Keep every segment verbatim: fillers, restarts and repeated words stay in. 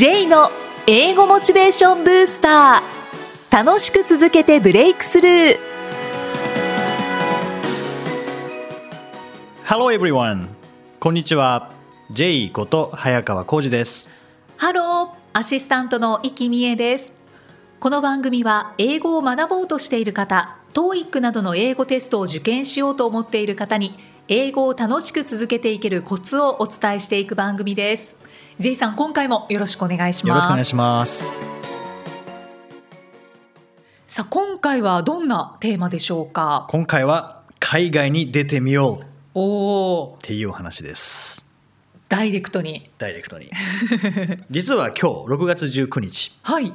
J の英語モチベーションブースター、楽しく続けてブレイクスルー。 Hello everyone、 こんにちは。 J こと早川浩二です。 Hello、 アシスタントの生見恵です。この番組は英語を学ぼうとしている方、 トーイック などの英語テストを受験しようと思っている方に英語を楽しく続けていけるコツをお伝えしていく番組です。 J さん、今回もよろしくお願いします。よろしくお願いします。さあ、今回はどんなテーマでしょうか。今回は海外に出てみようおっていうお話です。ダイレクトにダイレクトに実は今日ろくがつじゅうくにち、はい、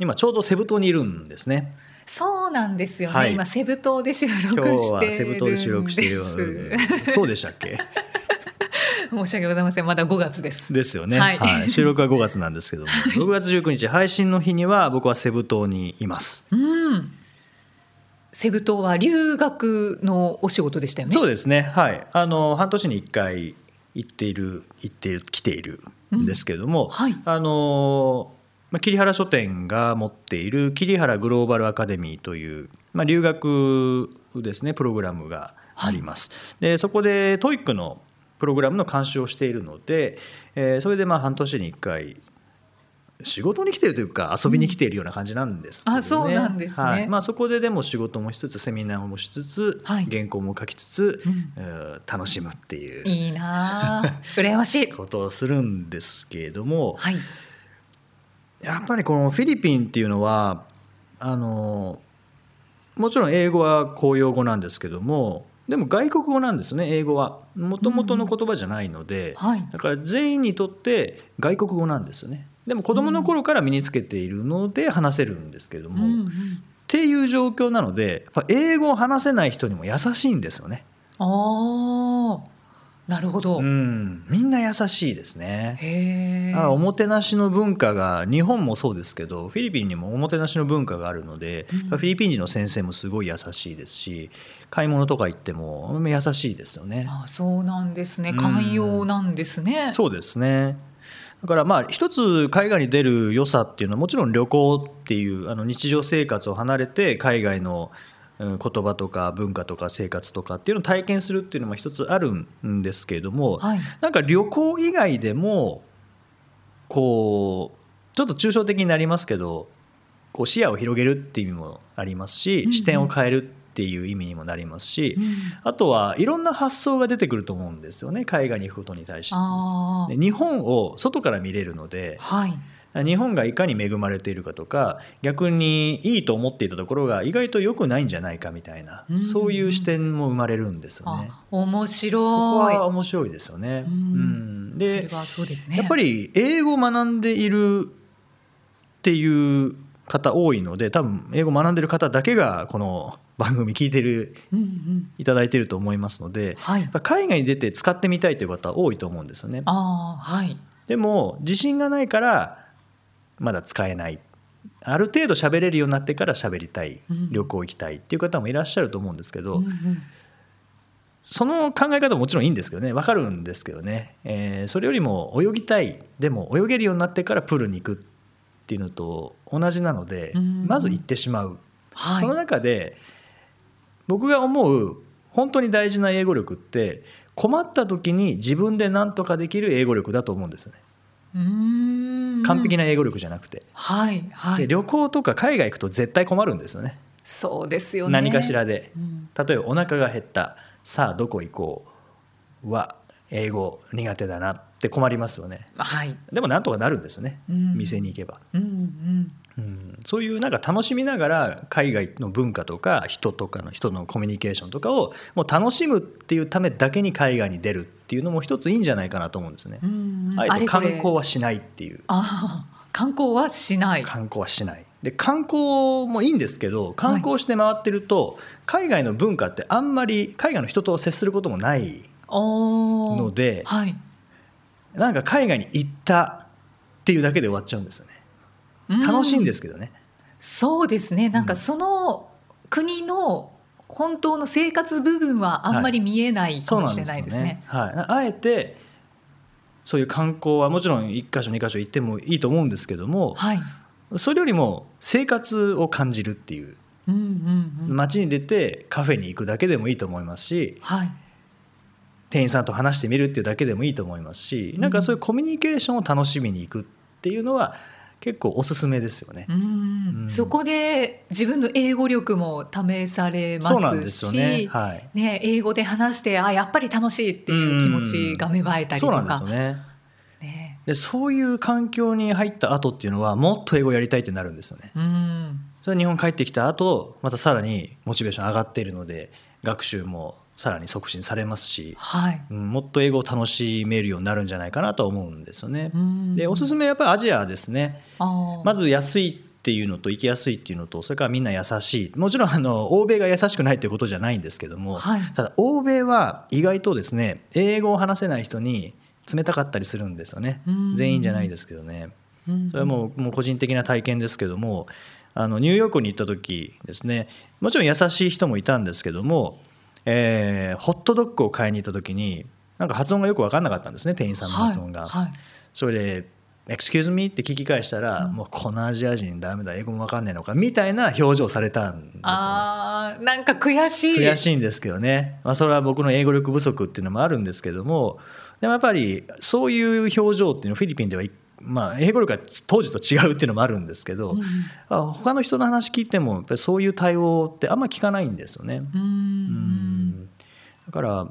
今ちょうどセブ島にいるんですね。そうなんですよね、はい、今セブ島で収録してるんです。今日はセブ島で収録してる、うん、そうでしたっけ申し訳ございません。まだごがつです。ですよね、はいはい、収録はごがつなんですけども、はい、ろくがつじゅうくにち配信の日には僕はセブ島にいます。うん、セブ島は留学のお仕事でしたよね。そうですね、はい、あの半年にいっかい行っている行っている来ているんですけども、うん、はい、あの桐原書店が持っている桐原グローバルアカデミーという、まあ、留学ですねプログラムがあります、はい、でそこでトーイックのプログラムの監修をしているので、えー、それでまあ半年にいっかい仕事に来ているというか遊びに来ているような感じなんですけどね。あ、そうなんですね、はい、まあ、そこででも仕事もしつつセミナーもしつつ、はい、原稿も書きつつ、うん、う楽しむっていういいな羨ましいことをするんですけれども、はい、やっぱりこのフィリピンっていうのはあのもちろん英語は公用語なんですけども、でも外国語なんですよね。英語はもともとの言葉じゃないので、うん、はい、だから全員にとって外国語なんですよね。でも子どもの頃から身につけているので話せるんですけども、うんうん、っていう状況なのでやっぱ英語を話せない人にも優しいんですよね。あ、なるほど、うん、みんな優しいですね。へー、おもてなしの文化が日本もそうですけどフィリピンにもおもてなしの文化があるので、うん、フィリピン人の先生もすごい優しいですし、買い物とか行っても優しいですよね。あ、そうなんですね、寛容なんですね、うん、そうですね。だからまあ一つ海外に出る良さっていうのはもちろん旅行っていうあの日常生活を離れて海外の言葉とか文化とか生活とかっていうのを体験するっていうのも一つあるんですけれども、はい、なんか旅行以外でもこうちょっと抽象的になりますけどこう視野を広げるっていう意味もありますし、うんうん、視点を変えるっていう意味にもなりますし、うん、あとはいろんな発想が出てくると思うんですよね、海外に行くことに対して。あー。で、日本を外から見れるので、はい、日本がいかに恵まれているかとか逆にいいと思っていたところが意外と良くないんじゃないかみたいな、うん、そういう視点も生まれるんですよね。あ、面白い。そこは面白いですよね、うんうん、で、それはそうですね。やっぱり英語を学んでいるっていう方多いので多分英語を学んでいる方だけがこの番組聞いてる、うんうん、いただいていると思いますので、はい、海外に出て使ってみたいという方多いと思うんですよね。あ、はい、でも自信がないからまだ使えない、ある程度喋れるようになってから喋りたい、旅行行きたいっていう方もいらっしゃると思うんですけど、うんうん、その考え方ももちろんいいんですけどね、分かるんですけどね、えー、それよりも泳ぎたい、でも泳げるようになってからプールに行くっていうのと同じなので、うんうん、まず行ってしまう、はい、その中で僕が思う本当に大事な英語力って困った時に自分で何とかできる英語力だと思うんですよね。うーん、完璧な英語力じゃなくて、はいはい、で旅行とか海外行くと絶対困るんですよね。そうですよね、何かしらで、うん、例えばお腹が減った、さあどこ行こうは英語苦手だなって困りますよね、はい、でもなんとかなるんですよね、うん、店に行けば、うんうんうん、そういうなんか楽しみながら海外の文化とか人とかの人のコミュニケーションとかをもう楽しむっていうためだけに海外に出るっていうのも一ついいんじゃないかなと思うんですね。うん、あえて観光はしないっていう。あ、観光はしない。観光はしない。で、観光もいいんですけど、観光して回ってると、はい、海外の文化ってあんまり海外の人と接することもないので、はい、なんか海外に行ったっていうだけで終わっちゃうんですよね。楽しいんですけどね。そうですね。なんかその国の本当の生活部分はあんまり見えないかもしれないですね。はい、そうなんですよね。はい、あえてそういう観光はもちろんいっか所にか所行ってもいいと思うんですけども、はい、それよりも生活を感じるっていう、うんうんうん、街に出てカフェに行くだけでもいいと思いますし、はい、店員さんと話してみるっていうだけでもいいと思いますし、なんかそういうコミュニケーションを楽しみに行くっていうのは結構おすすめですよね。うん、うん、そこで自分の英語力も試されますし、そうなんですよね、はい、ね、英語で話して、あ、やっぱり楽しいっていう気持ちが芽生えたりとか、うん、そうなんですよね。ね、でそういう環境に入った後っていうのはもっと英語やりたいってなるんですよね。うん、それ日本帰ってきた後またさらにモチベーション上がっているので学習もさらに促進されますし、はい、うん、もっと英語を楽しめるようになるんじゃないかなと思うんですよね。でおすすめはやっぱりアジアですね。あ、まず安いっていうのと行きやすいっていうのと、それからみんな優しい、もちろんあの欧米が優しくないということじゃないんですけども、はい、ただ欧米は意外とですね英語を話せない人に冷たかったりするんですよね。全員じゃないですけどね。それはもう、もう個人的な体験ですけども、あのニューヨークに行った時ですね、もちろん優しい人もいたんですけども、えー、ホットドッグを買いに行った時になんか発音がよく分かんなかったんですね、店員さんの発音が、はいはい、それで Excuse me って聞き返したら、うん、もうこのアジア人ダメだ、英語も分かんないのかみたいな表情されたんですよね。あ、なんか悔しい悔しいんですけどね、まあ、それは僕の英語力不足っていうのもあるんですけども、でもやっぱりそういう表情っていうのはフィリピンでは、まあ、英語力が当時と違うっていうのもあるんですけど、うん、他の人の話聞いてもやっぱりそういう対応ってあんまり聞かないんですよね。うん、うん、だから、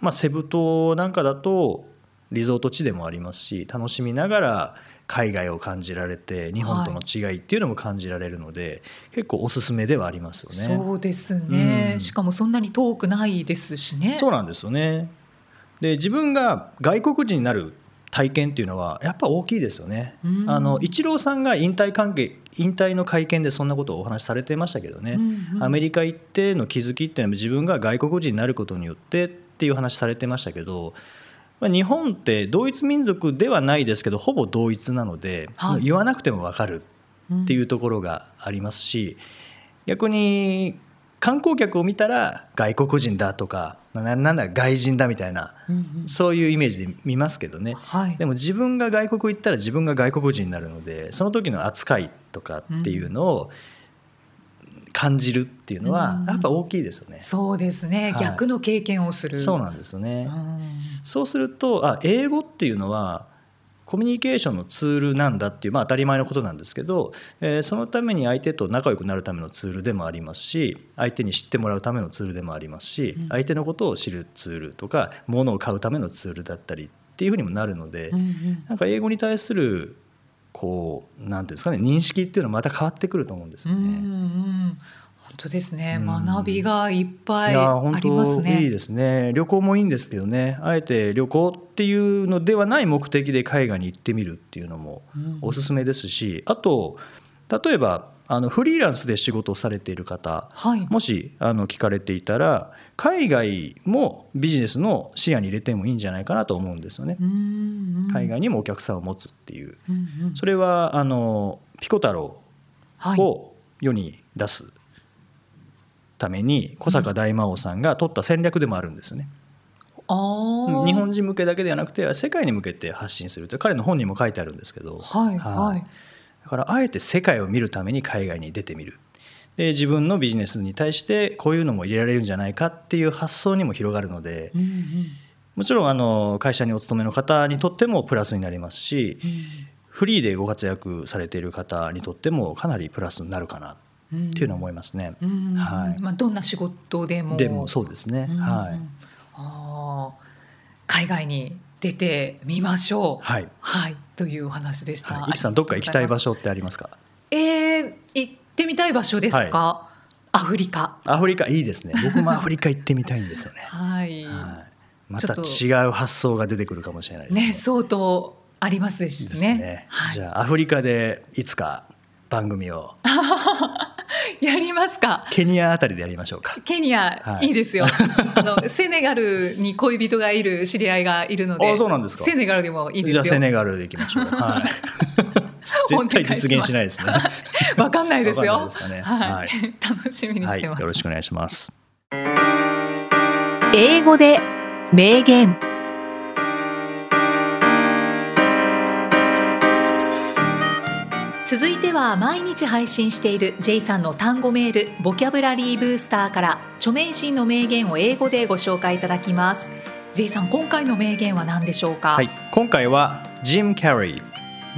まあ、セブ島なんかだとリゾート地でもありますし、楽しみながら海外を感じられて日本との違いっていうのも感じられるので、はい、結構おすすめではありますよね。そうですね、うん、しかもそんなに遠くないですしね。そうなんですよね。で自分が外国人になる体験っていうのはやっぱ大きいですよね。あのイチローさんが引退関係引退の会見でそんなことをお話しされてましたけどね、うんうん、アメリカ行っての気づきっていうのは自分が外国人になることによってっていう話されてましたけど、日本って同一民族ではないですけどほぼ同一なので、はい、もう言わなくても分かるっていうところがありますし、うん、逆に観光客を見たら外国人だとかなんだ外人だみたいな、うんうん、そういうイメージで見ますけどね、はい、でも自分が外国行ったら自分が外国人になるので、その時の扱いとかっていうのを感じるっていうのはやっぱ大きいですよね、うん、そうですね、はい、逆の経験をする。そうなんですよね、うん、そうするとあ英語っていうのはコミュニケーションのツールなんだっていう、まあ、当たり前のことなんですけど、えー、そのために相手と仲良くなるためのツールでもありますし、相手に知ってもらうためのツールでもありますし、うん、相手のことを知るツールとか物を買うためのツールだったりっていうふうにもなるので、うんうん、なんか英語に対するこうなんていうんですかね、認識っていうのはまた変わってくると思うんですよね。うんうん、本当ですね、学びがいっぱいありますね。いや、本当いいですね。旅行もいいんですけどね、あえて旅行っていうのではない目的で海外に行ってみるっていうのもおすすめですし、うん、あと例えばあのフリーランスで仕事をされている方、はい、もしあの聞かれていたら海外もビジネスの視野に入れてもいいんじゃないかなと思うんですよね。うんうん、海外にもお客さんを持つっていう、うんうん、それはあのピコ太郎を世に出す、はい、ために小坂大魔王さんが取った戦略でもあるんですよね。あ、日本人向けだけではなくて世界に向けて発信すると彼の本にも書いてあるんですけど、はいはいはい、だからあえて世界を見るために海外に出てみる、で自分のビジネスに対してこういうのも入れられるんじゃないかっていう発想にも広がるので、うんうん、もちろんあの会社にお勤めの方にとってもプラスになりますし、うん、フリーでご活躍されている方にとってもかなりプラスになるかなっていうのは思いますね。うん、はい、まあ、どんな仕事でもでもそうですね、うん、はい、あ、海外に出てみましょう、はいはい、というお話でした。はい、イキさんどっか行きたい場所ってありますか？えー、行ってみたい場所ですか？はい、アフリカ。アフリカいいですね。僕もアフリカ行ってみたいんですよね。はいはい、また違う発想が出てくるかもしれないですね。ね、相当ありますしね。ですね、はい、じゃあアフリカでいつか番組をやりますか？ケニアあたりでやりましょうか。ケニア、はい、いいですよ。あのセネガルに恋人がいる知り合いがいるので。あ、そうなんですか。セネガルでもいいですよ。じゃあセネガルで行きましょう。はい、絶対実現しないですね。わかんないですよ。わかんないですかね。はい、楽しみにしてます、はい。よろしくお願いします。英語で名言。続いては毎日配信している J さんの単語メールボキャブラリーブースターから著名人の名言を英語でご紹介いただきます。 J さん、今回の名言は何でしょうか？はい、今回はジム・キャリー、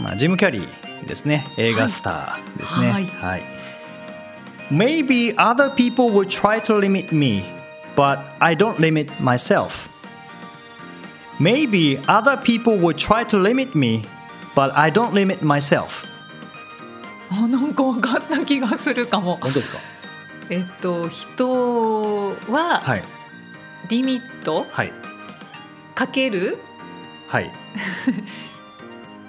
まあ、ジム・キャリーですね、映画スターですね、はいはい、Maybe other people will try to limit me but I don't limit myself. Maybe other people will try to limit me but I don't limit myself.あ、なんか分かった気がするかも。本当ですか？えっと、人は、はい、リミット、はい、かける、はい、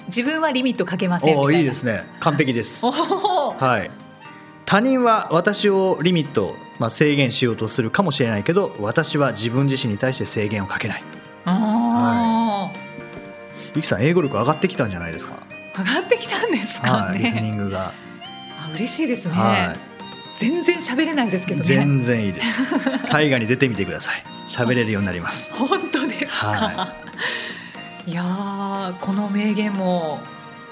自分はリミットかけませんみたいな。お、いいですね、完璧です。お、はい、他人は私をリミット、まあ、制限しようとするかもしれないけど、私は自分自身に対して制限をかけない。あ、はい、ゆきさん、英語力上がってきたんじゃないですか？上がってきたんですかね。はい、リスニングが。あ、嬉しいですね、はい、全然喋れないですけどね。全然いいです。海外に出てみてください、喋れるようになります。本当ですか？はい、いや、この名言も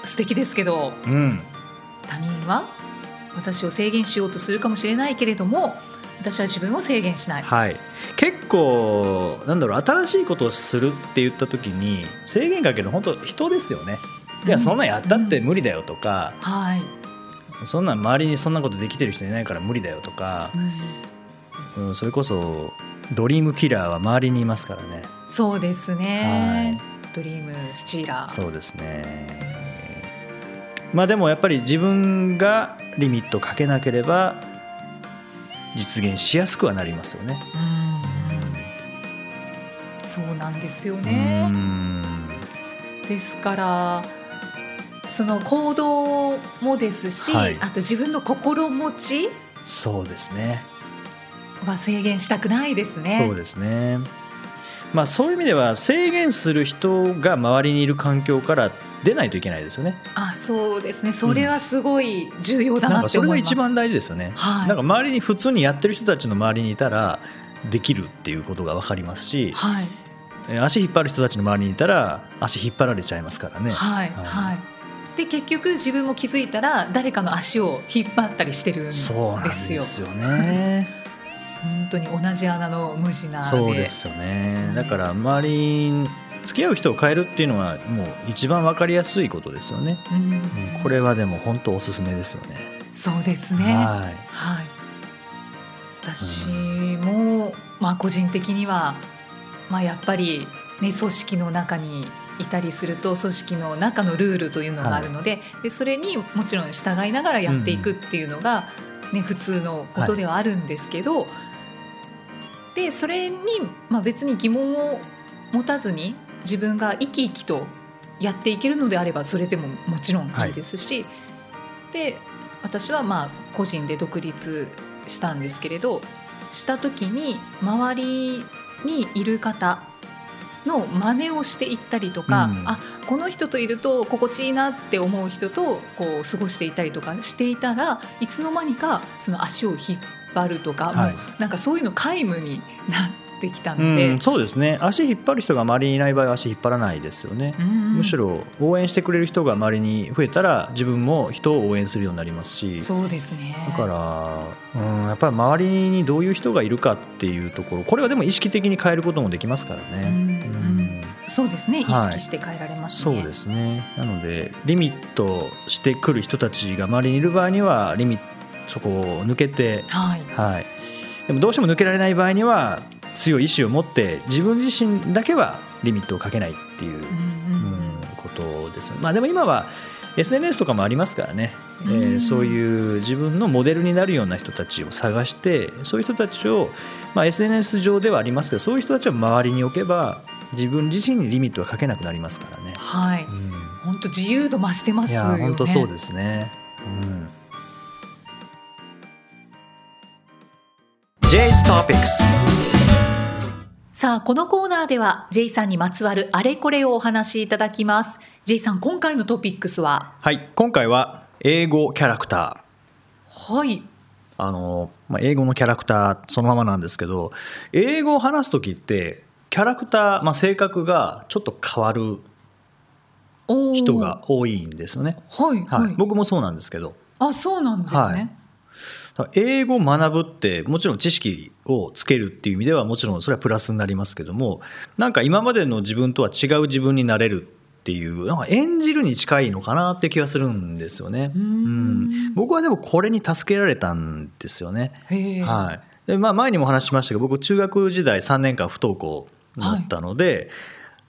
素敵ですけど、うん、他人は私を制限しようとするかもしれないけれども、私は自分を制限しない、はい、結構なんだろう、新しいことをするって言った時に制限かけるの本当人ですよね。いや、そんなやったって無理だよとか、うん、はい、そんな周りにそんなことできてる人いないから無理だよとか、うんうん、それこそドリームキラーは周りにいますからね。そうですね、はい、ドリームスチーラー。そうですね、まあ、でもやっぱり自分がリミットかけなければ実現しやすくはなりますよね、うん、そうなんですよね、うん、ですからその行動もですし、はい、あと自分の心持ち、そうですね、まあ、制限したくないですね。そうですね、まあ、そういう意味では制限する人が周りにいる環境から出ないといけないですよね。あ、そうですね、それはすごい重要だなって思います、うん、なんかそれが一番大事ですよね、はい、なんか周りに普通にやってる人たちの周りにいたらできるっていうことが分かりますし、はい、足引っ張る人たちの周りにいたら足引っ張られちゃいますからね、はい、はいはい、で結局自分も気づいたら誰かの足を引っ張ったりしてるんですよ。そうなんですよね。本当に同じ穴の無地なで。そうですよね、うん、だから周りに付き合う人を変えるっていうのはもう一番分かりやすいことですよね、うん、これはでも本当おすすめですよね。そうですね、はい、はい、私も、うん、まあ、個人的には、まあ、やっぱり、ね、組織の中にいたりすると組織の中のルールというのがあるの で,、はい、でそれにもちろん従いながらやっていくっていうのが、ね、うん、普通のことではあるんですけど、はい、でそれに、まあ、別に疑問を持たずに自分が生き生きとやっていけるのであればそれでももちろんいいですし、はい、で私はまあ個人で独立したんですけれど、した時に周りにいる方の真似をしていったりとか、うん、あ、この人といると心地いいなって思う人とこう過ごしていたりとかしていたら、いつの間にかその足を引っ張るとか、はい、もうなんかそういうの皆無になってきたので、うん、そうですね、足引っ張る人が周りにいない場合は足引っ張らないですよね、うんうん、むしろ応援してくれる人が周りに増えたら自分も人を応援するようになりますし。そうですね、だから、うん、やっぱり周りにどういう人がいるかっていうところ、これはでも意識的に変えることもできますからね、うんそうですね、意識して変えられますね、はい、そうですね、なのでリミットしてくる人たちが周りにいる場合にはリミットそこを抜けて、はいはい、でもどうしても抜けられない場合には強い意志を持って自分自身だけはリミットをかけないっていう、うんうんうん、ことですよね、まあ、でも今は エスエヌエス とかもありますからね、うんえー、そういう自分のモデルになるような人たちを探して、そういう人たちを、まあ、エスエヌエス 上ではありますけど、そういう人たちを周りに置けば自分自身にリミットはかけなくなりますからね。はい、うん、本当自由度増してますよね。いや、本当そうですね、うん、J's Topics。 さあ、このコーナーでは J さんにまつわるあれこれをお話しいただきます。 J さん、今回のトピックスは？はい、今回は英語キャラクター。はい、あの、まあ、英語のキャラクターそのままなんですけど、英語を話すときってキャラクター、まあ、性格がちょっと変わる人が多いんですよね、はいはいはい、僕もそうなんですけど。あ、そうなんですね、はい、英語を学ぶってもちろん知識をつけるっていう意味ではもちろんそれはプラスになりますけども、なんか今までの自分とは違う自分になれるっていう、なんか演じるに近いのかなって気がするんですよね。うん、うん、僕はでもこれに助けられたんですよね。へ、はい、で、まあ、前にも話しましたけど、僕中学時代さんねんかん不登校だったので、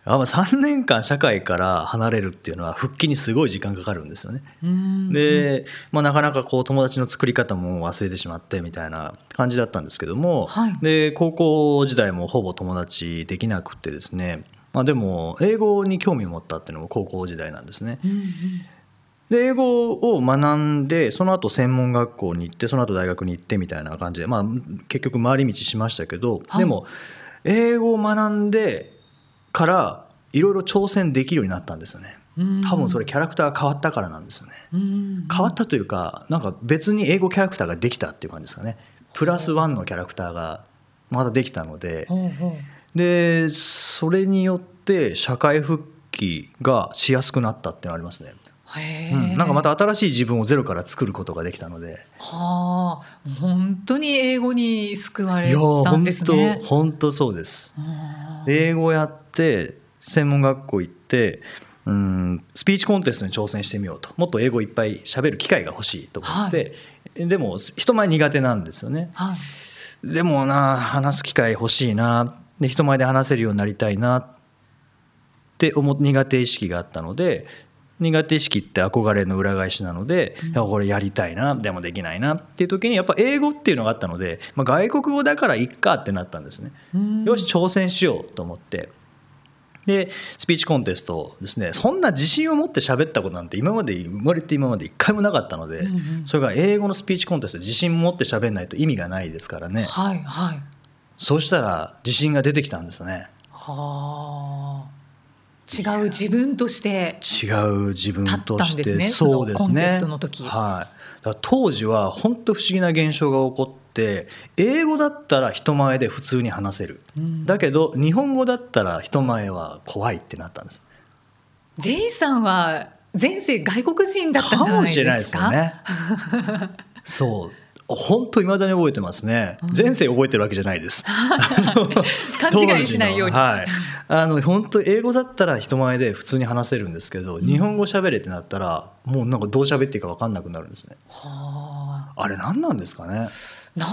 はい、さんねんかん社会から離れるっていうのは復帰にすごい時間かかるんですよね。うん、で、まあ、なかなかこう友達の作り方も忘れてしまってみたいな感じだったんですけども、はい、で高校時代もほぼ友達できなくてですね、まあ、でも英語に興味を持ったっていうのも高校時代なんですね、うんうん、で英語を学んでその後専門学校に行って、その後大学に行ってみたいな感じで、まあ、結局回り道しましたけど、はい、でも英語を学んでからいろいろ挑戦できるようになったんですよね。多分それキャラクターが変わったからなんですよね、うん、変わったというか、なんか別に英語キャラクターができたっていう感じですかね。プラスワンのキャラクターがまたできたので、ほうほう、でそれによって社会復帰がしやすくなったっていうのがありますね。へー、うん、なんかまた新しい自分をゼロから作ることができたので、はあ、本当に英語に救われたんですね。いや、本当、本当そうです。で英語をやって専門学校行って、うん、スピーチコンテストに挑戦してみようと、もっと英語いっぱい喋る機会が欲しいと思って、はい、でも人前苦手なんですよね、はい、でもな、話す機会欲しいな、で人前で話せるようになりたいなって思って、苦手意識があったので、苦手意識って憧れの裏返しなので、うん、いやこれやりたいな、でもできないなっていう時にやっぱ英語っていうのがあったので、まあ、外国語だからいっかってなったんですね。よし挑戦しようと思って、でスピーチコンテストですね、そんな自信を持って喋ったことなんて今まで、生まれて今まで一回もなかったので、うんうん、それが英語のスピーチコンテスト、自信持って喋んないと意味がないですからね。はいはい、そうしたら自信が出てきたんですね。はあ、違う自分として立ったんですね。そうですね、そのコンテストの時、はい、だから当時は本当不思議な現象が起こって、英語だったら人前で普通に話せる、うん、だけど日本語だったら人前は怖いってなったんです。 J さんは前世外国人だったんじゃないですか。かもしれないですよね。そう本当未だに覚えてますね。前世覚えてるわけじゃないです、うん、勘違いしないように、はい、あの本当英語だったら人前で普通に話せるんですけど、うん、日本語喋れってなったらもうなんかどう喋っていいか分かんなくなるんですね、はあ、あれ何なんですかね。なん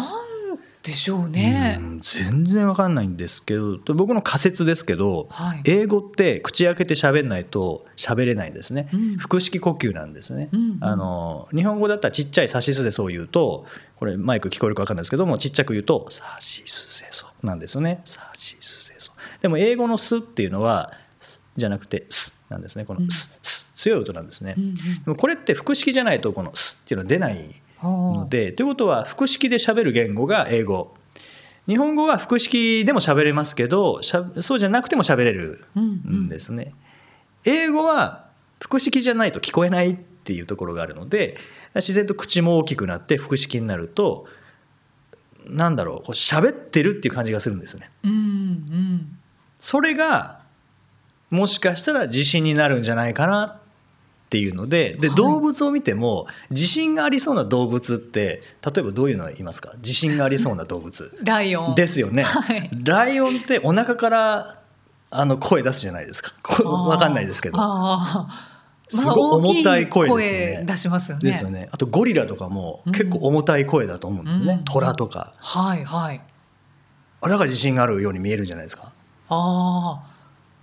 でしょうね、うん、全然分かんないんですけど、僕の仮説ですけど、はい、英語って口開けて喋んないと喋れないんですね、うん、腹式呼吸なんですね、うんうん、あの日本語だったらちっちゃいさしすせそを言うと、これマイク聞こえるか分かんないですけども、ちっちゃく言うとさしすせそなんですよね。さしすせそでも英語のすっていうのはすじゃなくてすなんですね。このす、す強い音なんですね、うんうん、でもこれって腹式じゃないとこのすっていうのは出ないので、ということは腹式で喋る言語が英語、日本語は腹式でも喋れますけど、しゃそうじゃなくても喋れるんですね、うんうん、英語は腹式じゃないと聞こえないっていうところがあるので、自然と口も大きくなって腹式になると、なんだろう、こう喋ってるっていう感じがするんですよね、うんうん、それがもしかしたら自信になるんじゃないかなっていうの で, で、はい、動物を見ても自信がありそうな動物って、例えばどういうのいますか。自信がありそうな動物ライオンですよね、はい、ライオンってお腹からあの声出すじゃないですか。分かんないですけど、あ、すごい重たい声ですよ ね,、まあ、声出しますよ ね, ですよね。あとゴリラとかも結構重たい声だと思うんですね、うん、トラとか、はいはい、あれだから自信があるように見えるじゃないですか。あ、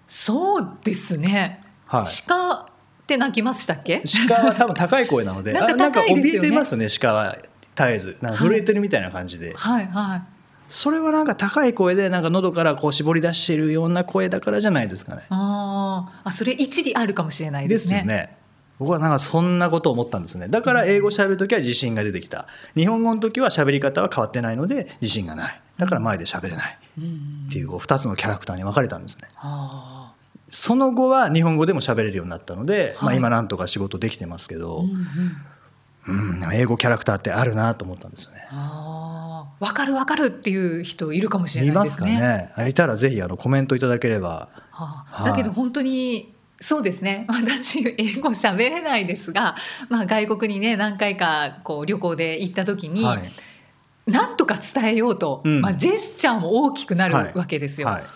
そうですね、はい、鹿って鳴きましたっけ。鹿は多分高い声なのでなんか高いですよね。なんか怯えてますね、鹿は絶えずなんか震えてるみたいな感じで、はいはいはい、それはなんか高い声でなんか喉からこう絞り出しているような声だからじゃないですかね。ああ、それ一理あるかもしれないですね。ですよね。僕はなんかそんなことを思ったんですね。だから英語喋るときは自信が出てきた、日本語のときは喋り方は変わってないので自信がない、だから前で喋れないっていうふたつのキャラクターに分かれたんですね、うんうんうん、ああ、その後は日本語でも喋れるようになったので、はい、まあ、今なんとか仕事できてますけど、うんうんうん、英語キャラクターってあるなと思ったんですよね。あ、分かる分かるっていう人いるかもしれないですね。いますかね。いたらぜひあのコメントいただければ、はあ、だけど本当にそうですね、私英語喋れないですが、まあ、外国にね何回かこう旅行で行った時に、はい、なんとか伝えようと、うん、まあ、ジェスチャーも大きくなるわけですよ、はいはい、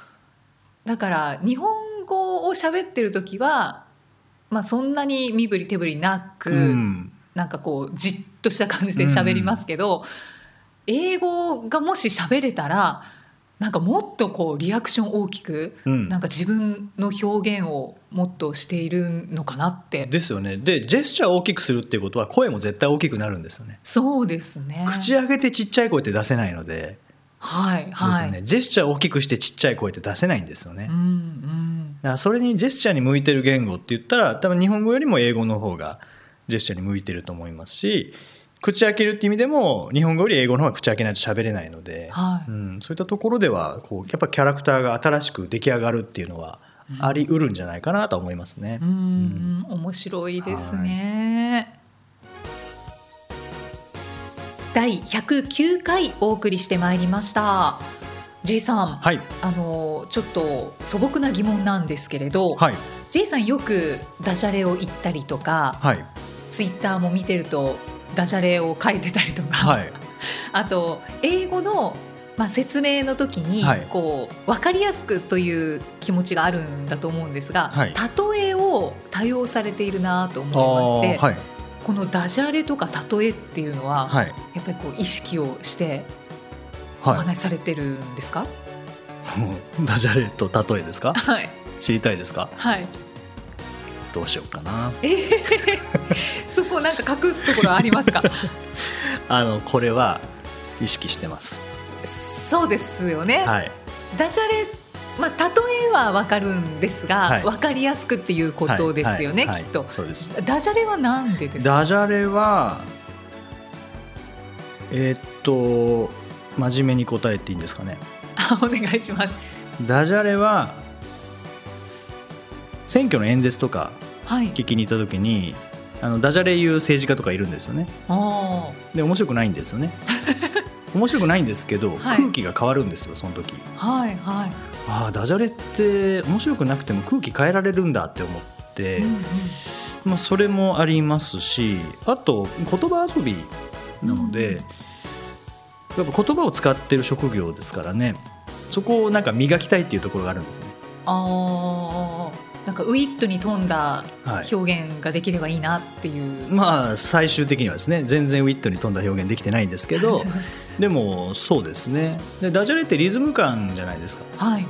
だから日本語を喋ってる時は、まあ、そんなに身振り手振りなく、うん、なんかこうじっとした感じで喋りますけど、うん、英語がもし喋れたらなんかもっとこうリアクション大きく、うん、なんか自分の表現をもっとしているのかなってですよね。でジェスチャーを大きくするっていうことは声も絶対大きくなるんですよね。そうですね、口上げてちっちゃい声って出せないので、はいはい、ですよね、ジェスチャーを大きくしてちっちゃい声って出せないんですよね、うんうん、だからそれにジェスチャーに向いてる言語って言ったら多分日本語よりも英語の方がジェスチャーに向いてると思いますし、口開けるって意味でも日本語より英語の方が口開けないと喋れないので、はい、うん、そういったところではこうやっぱキャラクターが新しく出来上がるっていうのはありうるんじゃないかなと思いますね、うんうん、面白いですね。第ひゃくきゅうかいお送りしてまいりました。 J さん、はい、あのちょっと素朴な疑問なんですけれど、はい、J さんよくダジャレを言ったりとか、はい、ツイッターも見てるとダジャレを書いてたりとか、はい、あと英語の、まあ、説明の時にこう、はい、分かりやすくという気持ちがあるんだと思うんですが、はい、例えを多用されているなと思いまして、はい、このダジャレとか例えっていうのは、はい、やっぱりこう意識をしてお話しされてるんですか、はい、ダジャレと例えですか、はい、知りたいですか、はい、どうしようかな、えー、そこなんか隠すところありますかあのこれは意識してます。そうですよね、はい、ダジャレ、まあ、例えは分かるんですが、はい、分かりやすくっていうことですよね、はいはいはい、きっと、はい、そうです。ダジャレはなんでですか。ダジャレはえー、っと真面目に答えていいんですかねお願いします。ダジャレは選挙の演説とか聞きに行った時に、はい、あのダジャレ言う政治家とかいるんですよね。で面白くないんですよね面白くないんですけど、はい、空気が変わるんですよその時、はいはい、ああダジャレって面白くなくても空気変えられるんだって思って、うんうん、まあ、それもありますし、あと言葉遊びなので、うん、やっぱ言葉を使ってる職業ですからね、そこをなんか磨きたいっていうところがあるんですね。ああ、なんかウィットに富んだ表現ができればいいなっていう、はい、まあ最終的にはですね全然ウィットに富んだ表現できてないんですけどでもそうですね、でダジャレってリズム感じゃないですか、はい、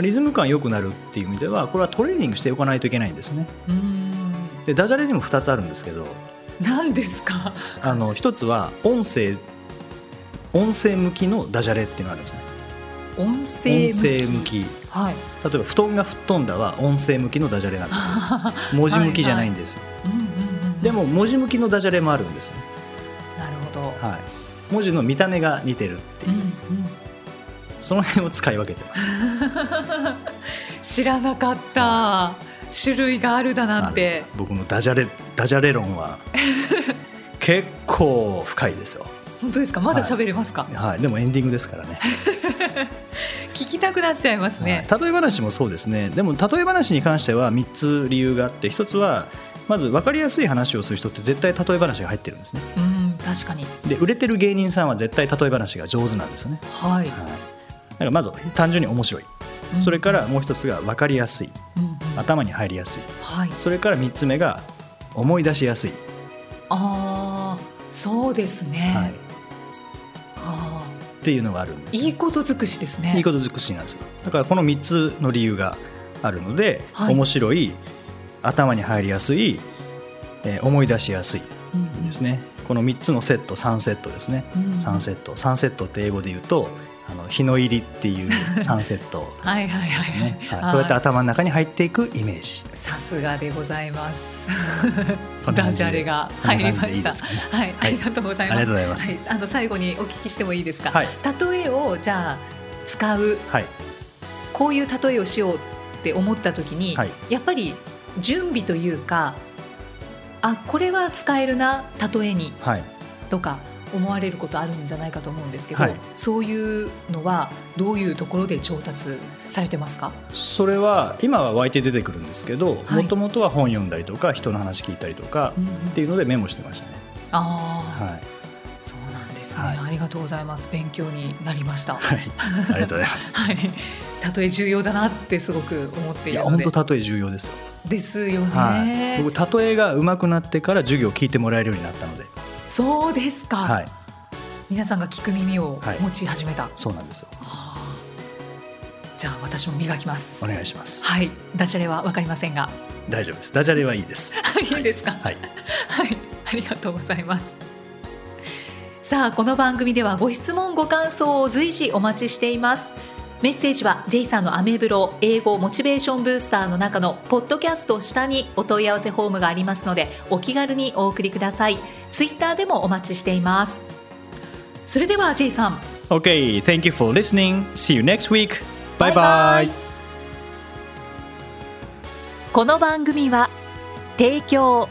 リズム感良くなるっていう意味ではこれはトレーニングしておかないといけないんですね。うーん、でダジャレにもふたつあるんですけど、何ですかあのひとつは音声音声向きのダジャレっていうのがあるんですね。音声向き、はい、例えば布団が吹っ飛んだは音声向きのダジャレなんですよ文字向きじゃないんですよ、はいはい、うんうんうん、でも文字向きのダジャレもあるんですよね。なるほど、はい、文字の見た目が似てるっていう、うんうん、その辺を使い分けてます知らなかった、はい、種類があるだなんて。僕のダジャレ、ダジャレ論は結構深いですよ。本当ですか。まだ喋れますか、はいはい、でもエンディングですからね聞きたくなっちゃいますね、はい、例え話もそうですね。でも例え話に関してはみっつ理由があって、ひとつはまず分かりやすい話をする人って絶対例え話が入ってるんですね。うん、確かに。で売れてる芸人さんは絶対例え話が上手なんですよね、はいはい、だからまず単純に面白い、うん、それからもうひとつが分かりやすい、うん、頭に入りやすい、はい、それからみっつめが思い出しやすい。あー、そうですね、はい、っていうのがあるんです。いいこと尽くしですね。いいこと尽くしなんですよ。だからこのみっつの理由があるので、はい、面白い、頭に入りやすい、えー、思い出しやすいですね、うん、このみっつのセット、さんセットですね、うん、さんセットさんセットって英語で言うとあの日の入りっていうさんセットですね。そうやって頭の中に入っていくイメージ。さすがでございますダジャレが入りました。ありがとうございます。はい、あの最後にお聞きしてもいいですか、はい、例えをじゃあ使う、はい、こういう例えをしようって思った時に、はい、やっぱり準備というか、あ、これは使えるな例えに、はい、とか思われることあるんじゃないかと思うんですけど、はい、そういうのはどういうところで調達されてますか？それは今は湧いて出てくるんですけど、もともとは本読んだりとか人の話聞いたりとかっていうのでメモしてましたね。ああ、はい、そうなんですね、はい、ありがとうございます。勉強になりました、はい、ありがとうございます、はい、たとえ重要だなってすごく思っているので。いや本当たとえ重要ですよですよね、はい、僕たとえが上手くなってから授業を聞いてもらえるようになったので。そうですか、はい、皆さんが聞く耳を持ち始めた、はい、そうなんですよ。あじゃあ私も磨きます。お願いします、はい、ダジャレは分かりませんが大丈夫です。ダジャレはいいですいいですか、はいはいはい、ありがとうございます。さあこの番組ではご質問ご感想を随時お待ちしています。メッセージは J さんのアメブロ英語モチベーションブースターの中のポッドキャスト下にお問い合わせフォームがありますので、お気軽にお送りください。ツイッターでもお待ちしています。それでは J さん OK thank you for listening. See you next week. Bye bye. この番組は提供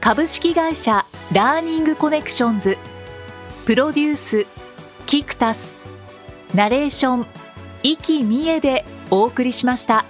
株式会社ラーニングコネクションズ、プロデュースキクタス、ナレーション生きみえでお送りしました。